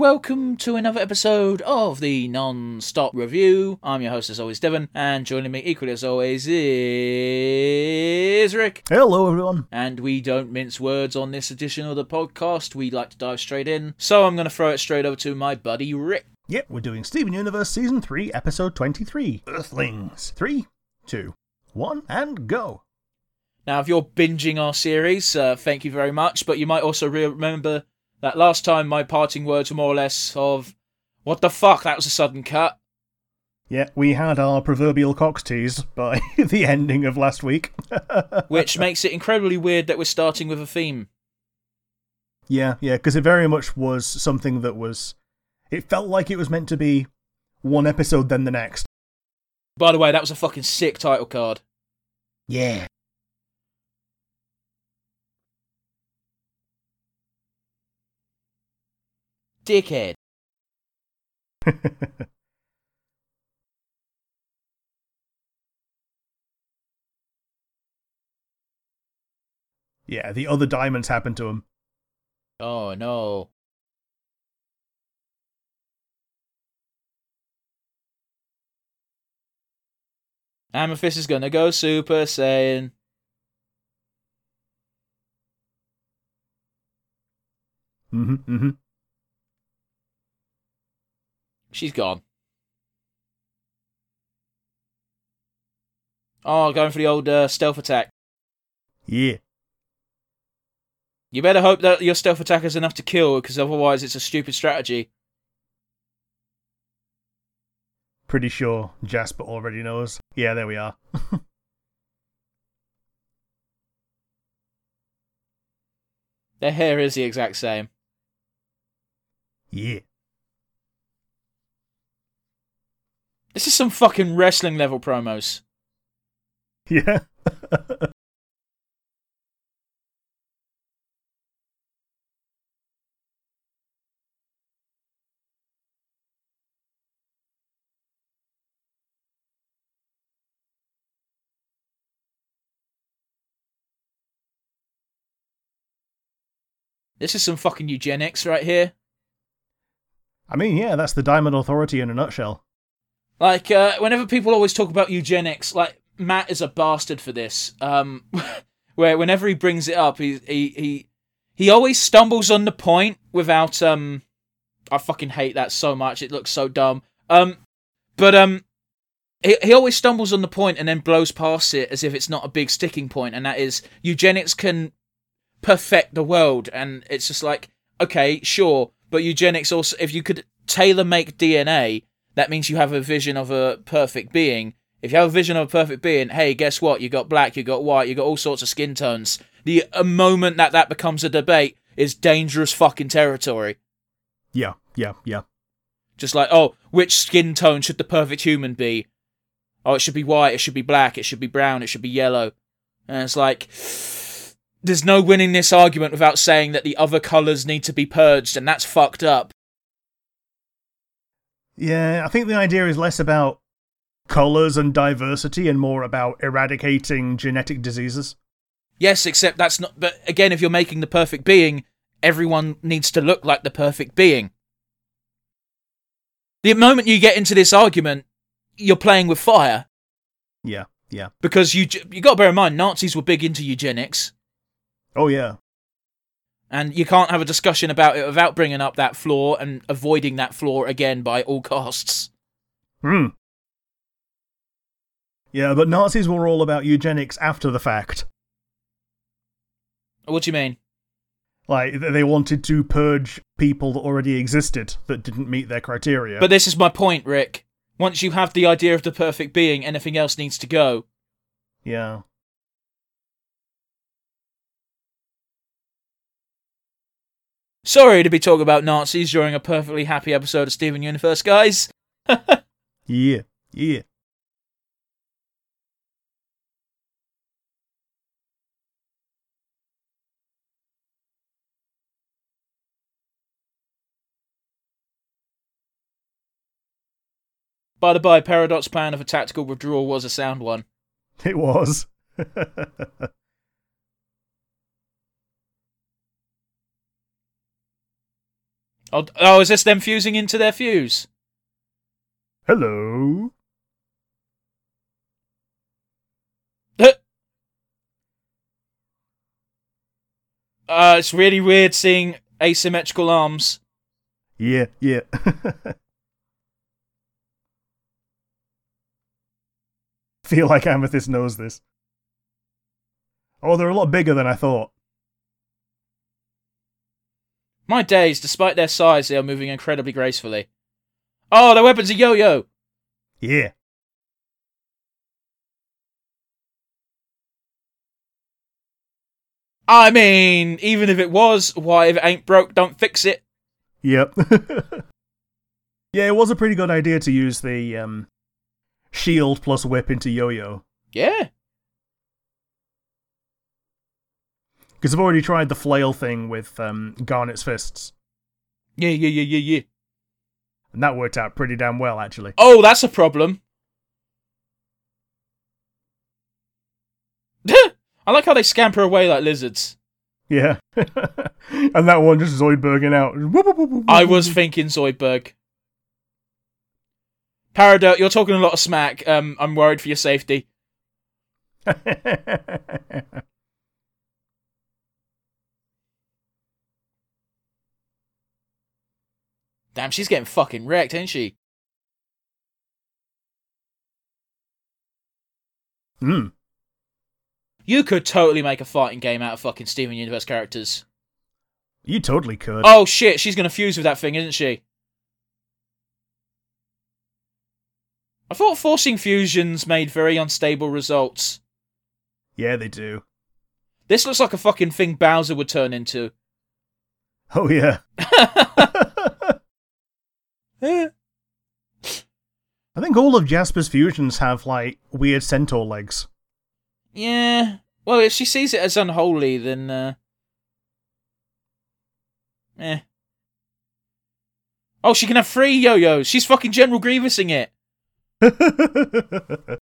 welcome to another episode of the Non-Stop Review. I'm your host as always, Devon, and joining me equally as always is Rick. Hello everyone. And we don't mince words on this edition of the podcast, we like to dive straight in, so I'm going to throw it straight over to my buddy Rick. Yep, we're doing Steven Universe Season 3, Episode 23, Earthlings. 3, 2, 1, and go. Now if you're binging our series, thank you very much, but you might also remember that last time my parting words were more or less of, what the fuck, that was a sudden cut. Yeah, we had our proverbial cocks teased by the ending of last week. Which makes it incredibly weird that we're starting with a theme. Yeah, because it very much was something that was... It felt like it was meant to be one episode, then the next. By the way, that was a fucking sick title card. Yeah. Dickhead. Yeah, the other diamonds happened to him. Oh no. Amethyst is gonna go Super Saiyan. Mm-hmm. She's gone. Oh, going for the old stealth attack. Yeah. You better hope that your stealth attack is enough to kill, because otherwise it's a stupid strategy. Pretty sure Jasper already knows. Yeah, there we are. Their hair is the exact same. Yeah. This is some fucking wrestling level promos. Yeah. This is some fucking eugenics right here. I mean, yeah, that's the Diamond Authority in a nutshell. Like, whenever people always talk about eugenics, like, Matt is a bastard for this. Where whenever he brings it up, he always stumbles on the point without, I fucking hate that so much, it looks so dumb. He always stumbles on the point and then blows past it as if it's not a big sticking point, and that is, eugenics can perfect the world, and it's just like, okay, sure, but eugenics also, if you could tailor-make DNA... That means you have a vision of a perfect being. If you have a vision of a perfect being, hey, guess what? You got black, you got white, you got all sorts of skin tones. The moment that becomes a debate is dangerous fucking territory. Yeah. Just like, oh, which skin tone should the perfect human be? Oh, it should be white, it should be black, it should be brown, it should be yellow. And it's like, there's no winning this argument without saying that the other colours need to be purged, and that's fucked up. Yeah, I think the idea is less about colours and diversity and more about eradicating genetic diseases. Yes, except that's not... But again, if you're making the perfect being, everyone needs to look like the perfect being. The moment you get into this argument, you're playing with fire. Yeah. Because you got to bear in mind, Nazis were big into eugenics. Oh, yeah. And you can't have a discussion about it without bringing up that flaw and avoiding that flaw again by all costs. Yeah, but Nazis were all about eugenics after the fact. What do you mean? Like, they wanted to purge people that already existed that didn't meet their criteria. But this is my point, Rick. Once you have the idea of the perfect being, anything else needs to go. Yeah. Sorry to be talking about Nazis during a perfectly happy episode of Steven Universe, guys. Yeah. By the by, Peridot's plan of a tactical withdrawal was a sound one. It was. Oh, is this them fusing into their fuse? Hello. It's really weird seeing asymmetrical arms. Yeah, yeah. Feel like Amethyst knows this. Oh, they're a lot bigger than I thought. My days, despite their size, they are moving incredibly gracefully. Oh, their weapons are yo-yo! Yeah. I mean, even if it was, why, if it ain't broke, don't fix it. Yep. Yeah, it was a pretty good idea to use the shield plus whip into yo-yo. Yeah. Because I've already tried the flail thing with Garnet's fists. Yeah. And that worked out pretty damn well, actually. Oh, that's a problem. I like how they scamper away like lizards. Yeah. And that one just Zoidberging out. I was thinking Zoidberg. Peridot, you're talking a lot of smack. I'm worried for your safety. Damn, she's getting fucking wrecked, ain't she? Hmm. You could totally make a fighting game out of fucking Steven Universe characters. You totally could. Oh shit, she's gonna fuse with that thing, isn't she? I thought forcing fusions made very unstable results. Yeah, they do. This looks like a fucking thing Bowser would turn into. Oh yeah. I think all of Jasper's fusions have, like, weird centaur legs. Yeah. Well, if she sees it as unholy, then, Oh, she can have 3 yo-yos. She's fucking General Grievousing it. Bitch,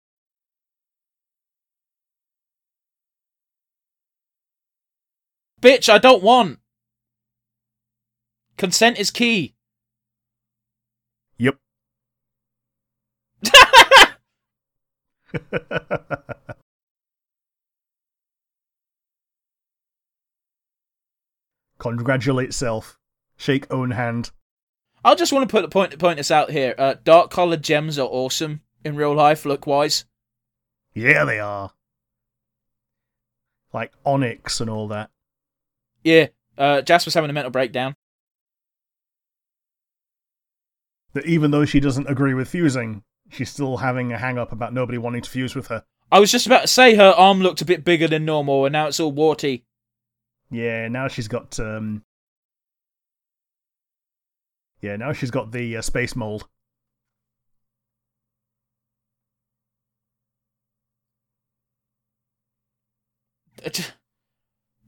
I don't want. Consent is key. Yep. Congratulate self. Shake own hand. I just want to point this out here. Dark-coloured gems are awesome in real life, look-wise. Yeah, they are. Like onyx and all that. Yeah. Jasper's having a mental breakdown. That even though she doesn't agree with fusing, she's still having a hang-up about nobody wanting to fuse with her. I was just about to say her arm looked a bit bigger than normal, and now it's all warty. Yeah, now she's got the space mold.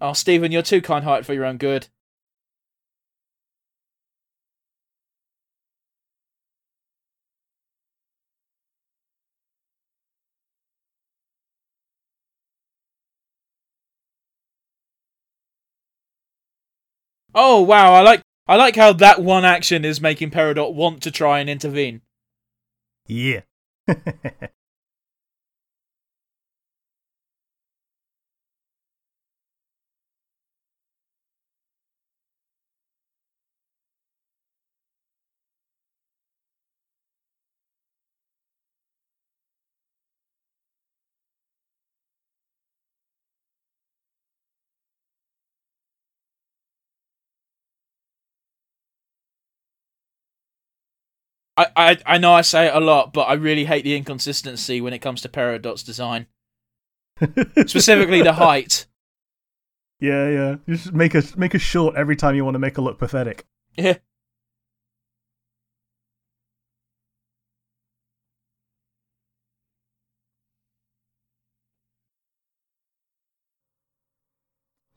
Oh, Steven, you're too kind-hearted for your own good. Oh wow, I like how that one action is making Peridot want to try and intervene. Yeah. I know I say it a lot, but I really hate the inconsistency when it comes to Peridot's design. Specifically the height. Yeah. You just make a short every time you want to make her look pathetic. Yeah.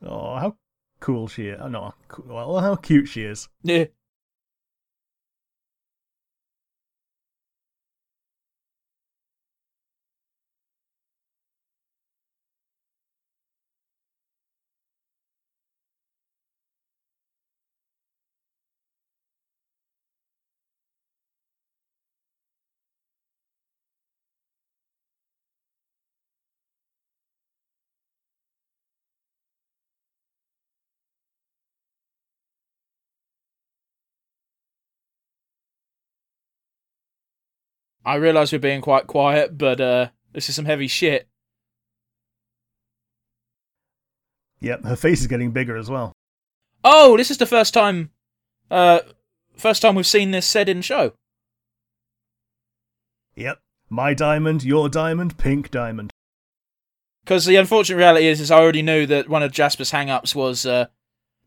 Oh, how cool she is. Oh, no, well, how cute she is. Yeah. I realise we're being quite quiet, but this is some heavy shit. Yep, her face is getting bigger as well. Oh, this is the first time we've seen this said in show. Yep. My diamond, your diamond, pink diamond. Because the unfortunate reality is I already knew that one of Jasper's hang-ups was,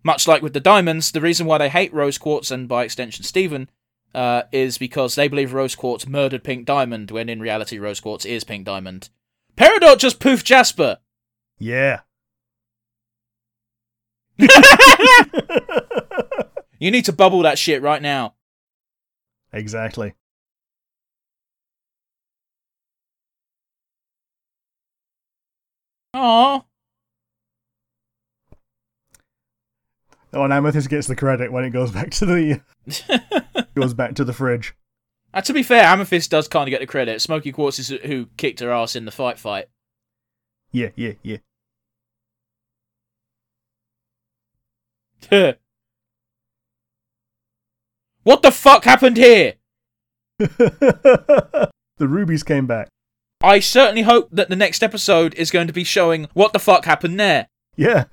much like with the diamonds, the reason why they hate Rose Quartz, and by extension Steven, is because they believe Rose Quartz murdered Pink Diamond, when in reality Rose Quartz is Pink Diamond. Peridot just poofed Jasper! Yeah. You need to bubble that shit right now. Exactly. Aww. Oh, and Amethyst gets the credit when it goes back to the fridge. To be fair, Amethyst does kind of get the credit. Smokey Quartz is who kicked her ass in the fight. Yeah. What the fuck happened here? The rubies came back. I certainly hope that the next episode is going to be showing what the fuck happened there. Yeah.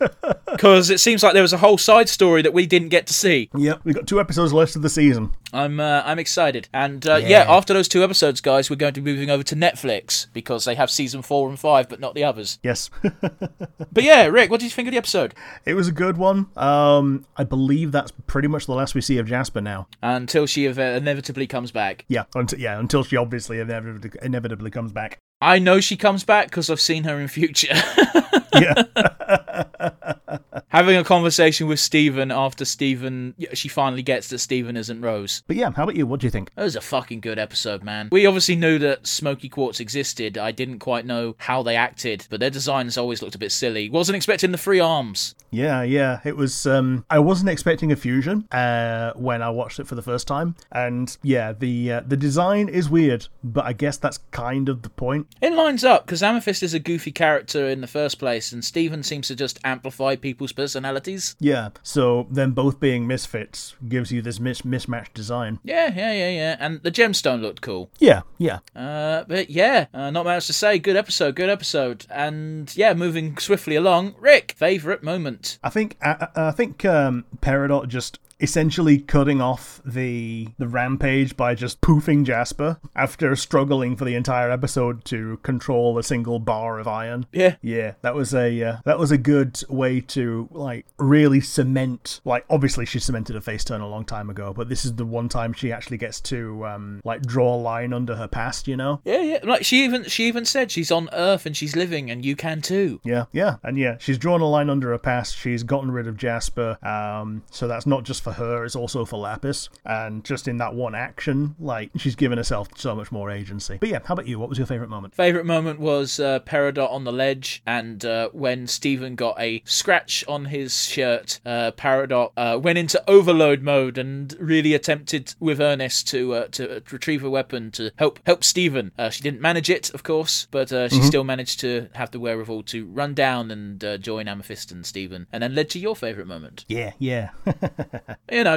Because it seems like there was a whole side story that we didn't get to see. Yep, we've got 2 episodes left of the season. I'm excited. And after those 2 episodes, guys, we're going to be moving over to Netflix, because they have season 4 and 5, but not the others. Yes. But yeah, Rick, what did you think of the episode? It was a good one. I believe that's pretty much the last we see of Jasper now. Until she inevitably comes back. Yeah, until she obviously inevitably comes back. I know she comes back because I've seen her in future. Yeah. Having a conversation with Steven after she finally gets that Steven isn't Rose. But yeah, how about you? What do you think? It was a fucking good episode, man. We obviously knew that Smokey Quartz existed. I didn't quite know how they acted, but their designs always looked a bit silly. Wasn't expecting the 3 arms. Yeah. It was, I wasn't expecting a fusion when I watched it for the first time. And yeah, the design is weird, but I guess that's kind of the point. It lines up, because Amethyst is a goofy character in the first place, and Steven seems to just amplify people's personalities. Yeah, so them both being misfits gives you this mismatched design. Yeah. And the gemstone looked cool. Yeah. But not much to say. Good episode. And yeah, moving swiftly along, Rick, favourite moment? I think Peridot just essentially cutting off the rampage by just poofing Jasper after struggling for the entire episode to control a single bar of iron. Yeah. That was a good way to really cement. Obviously she cemented a face turn a long time ago, but this is the one time she actually gets to draw a line under her past. Yeah. She even said she's on Earth and she's living and you can too. Yeah. And yeah, she's drawn a line under her past. She's gotten rid of Jasper. So that's not just for her, it's also for Lapis, and just in that one action, she's given herself so much more agency. But yeah, how about you? What was your favourite moment? Favourite moment was Peridot on the ledge, and when Steven got a scratch on his shirt, Peridot went into overload mode and really attempted with earnest to retrieve a weapon to help Steven. She didn't manage it, of course, but she still managed to have the wherewithal to run down and join Amethyst and Steven, and then led to your favourite moment. Yeah.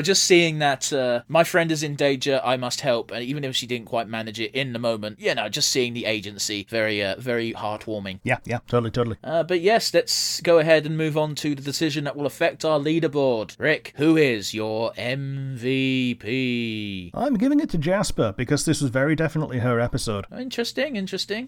Just seeing that my friend is in danger, I must help, and even if she didn't quite manage it in the moment, just seeing the agency, very, very heartwarming. Yeah, totally. But yes, let's go ahead and move on to the decision that will affect our leaderboard. Rick, who is your MVP? I'm giving it to Jasper, because this was very definitely her episode. Interesting.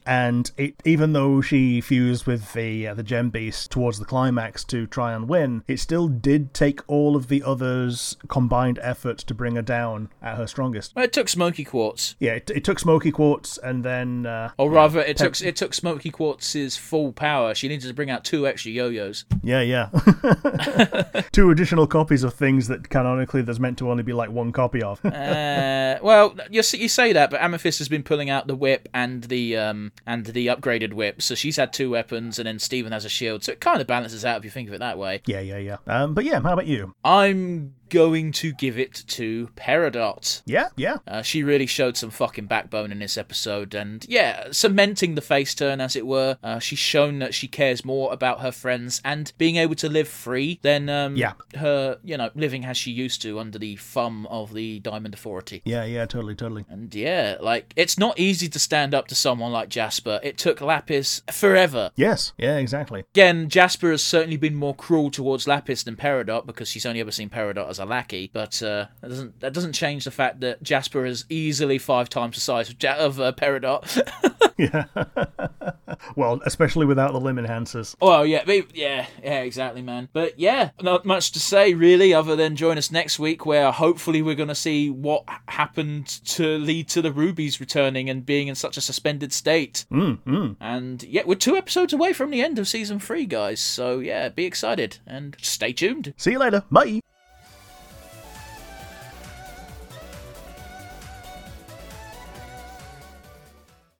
And it, even though she fused with the Gem Beast towards the climax to try and win, it still did take all of the others' combined efforts to bring her down at her strongest. Well, it took Smokey Quartz. Yeah, it took Smokey Quartz, and then... It took Smokey Quartz's full power. She needed to bring out 2 extra yo-yos. Yeah. 2 additional copies of things that canonically there's meant to only be 1 copy of. Well, you say that, but Amethyst has been pulling out the whip and the upgraded whip, so she's had 2 weapons, and then Steven has a shield, so it kind of balances out if you think of it that way. Yeah. But yeah, how about you? I'm going to give it to Peridot. Yeah. She really showed some fucking backbone in this episode, and yeah, cementing the face turn, as it were. She's shown that she cares more about her friends and being able to live free than her, you know, living as she used to under the thumb of the Diamond Authority. Yeah, totally. And yeah, like, it's not easy to stand up to someone like Jasper. It took Lapis forever. Yes, yeah, exactly. Again, Jasper has certainly been more cruel towards Lapis than Peridot, because she's only ever seen Peridot as a lackey, but that doesn't change the fact that Jasper is easily 5 times the size of Peridot. Yeah. Well, especially without the limb enhancers. Oh, yeah, exactly, man. But yeah, not much to say, really, other than join us next week, where hopefully we're going to see what happened to lead to the rubies returning and being in such a suspended state. And yeah, we're 2 episodes away from the end of season 3, guys, so yeah, be excited and stay tuned. See you later. Bye.